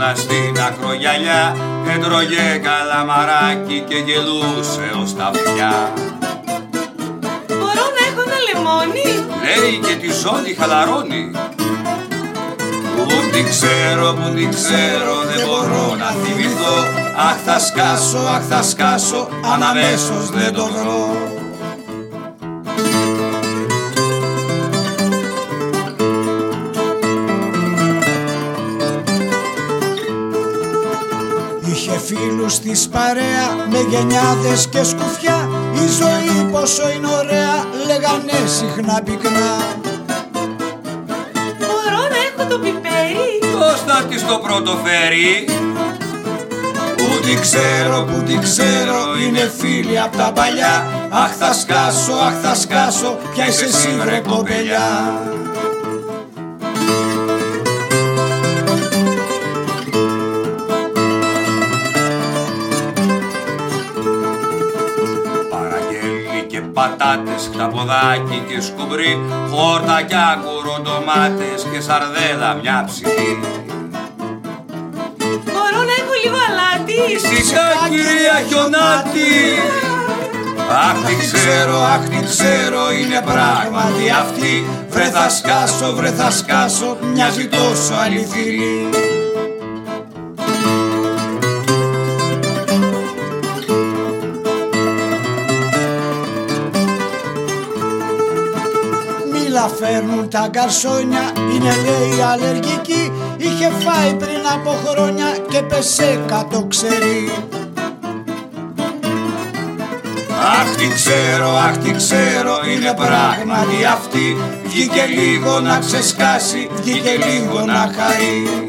χιονά στην ακρογιαλιά έτρωγε καλαμαράκι και γελούσε ως τα αυτιά. Μπορώ να έχω ένα λεμόνι, λέει και τη ζώνη χαλαρώνει. Που την ξέρω, που την ξέρω, δεν μπορώ να θυμηθώ. Αχ θα σκάσω, αχ θα σκάσω, αν αμέσως δεν το βρω. Είχε φίλους της παρέα με γενιάδες και σκουφιά. Η ζωή πόσο είναι ωραία, λέγανε συχνά πυκνά. Μπορώ να έχω το πιπέρι, πώς θα της το πρώτο φέρει. Που την ξέρω, που την ξέρω, είναι φίλη απ' τα παλιά. Αχ θα σκάσω, αχ θα σκάσω, πια είσαι εσύ βρε κοπελιά. Πατάτες, χταποδάκι και σκουμπρί, χορτακιά, κουροντομάτες και σαρδέλα μια ψυχή. Μπορώ να έχω λίγο αλάτι. Φυσικά κυρία Χιονάτη. Αχ την ξέρω, αχ την ξέρω, είναι πράγματι αυτή. Βρε θα σκάσω, βρε θα σκάσω, μοιάζει τόσο αληθινή. Φέρνουν τα γκαρσόνια, είναι λέει αλλεργική. Είχε φάει πριν από χρόνια και πέσε κάτω ξερί. Αχ τι ξέρω, αχ τι ξέρω, είναι πράγματι αυτή. Βγήκε λίγο να ξεσκάσει, βγήκε λίγο να χαρεί.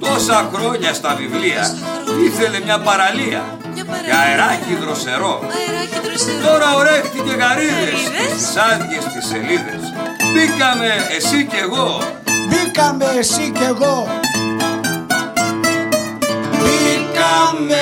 Τόσα χρόνια στα βιβλία ήθελε μια παραλία για αεράκι δροσερό. Τώρα ορέχτηκε γαρίδες στις άδειες τις σελίδες. Μπήκαμε εσύ κι εγώ, μπήκαμε εσύ κι εγώ, μπήκαμε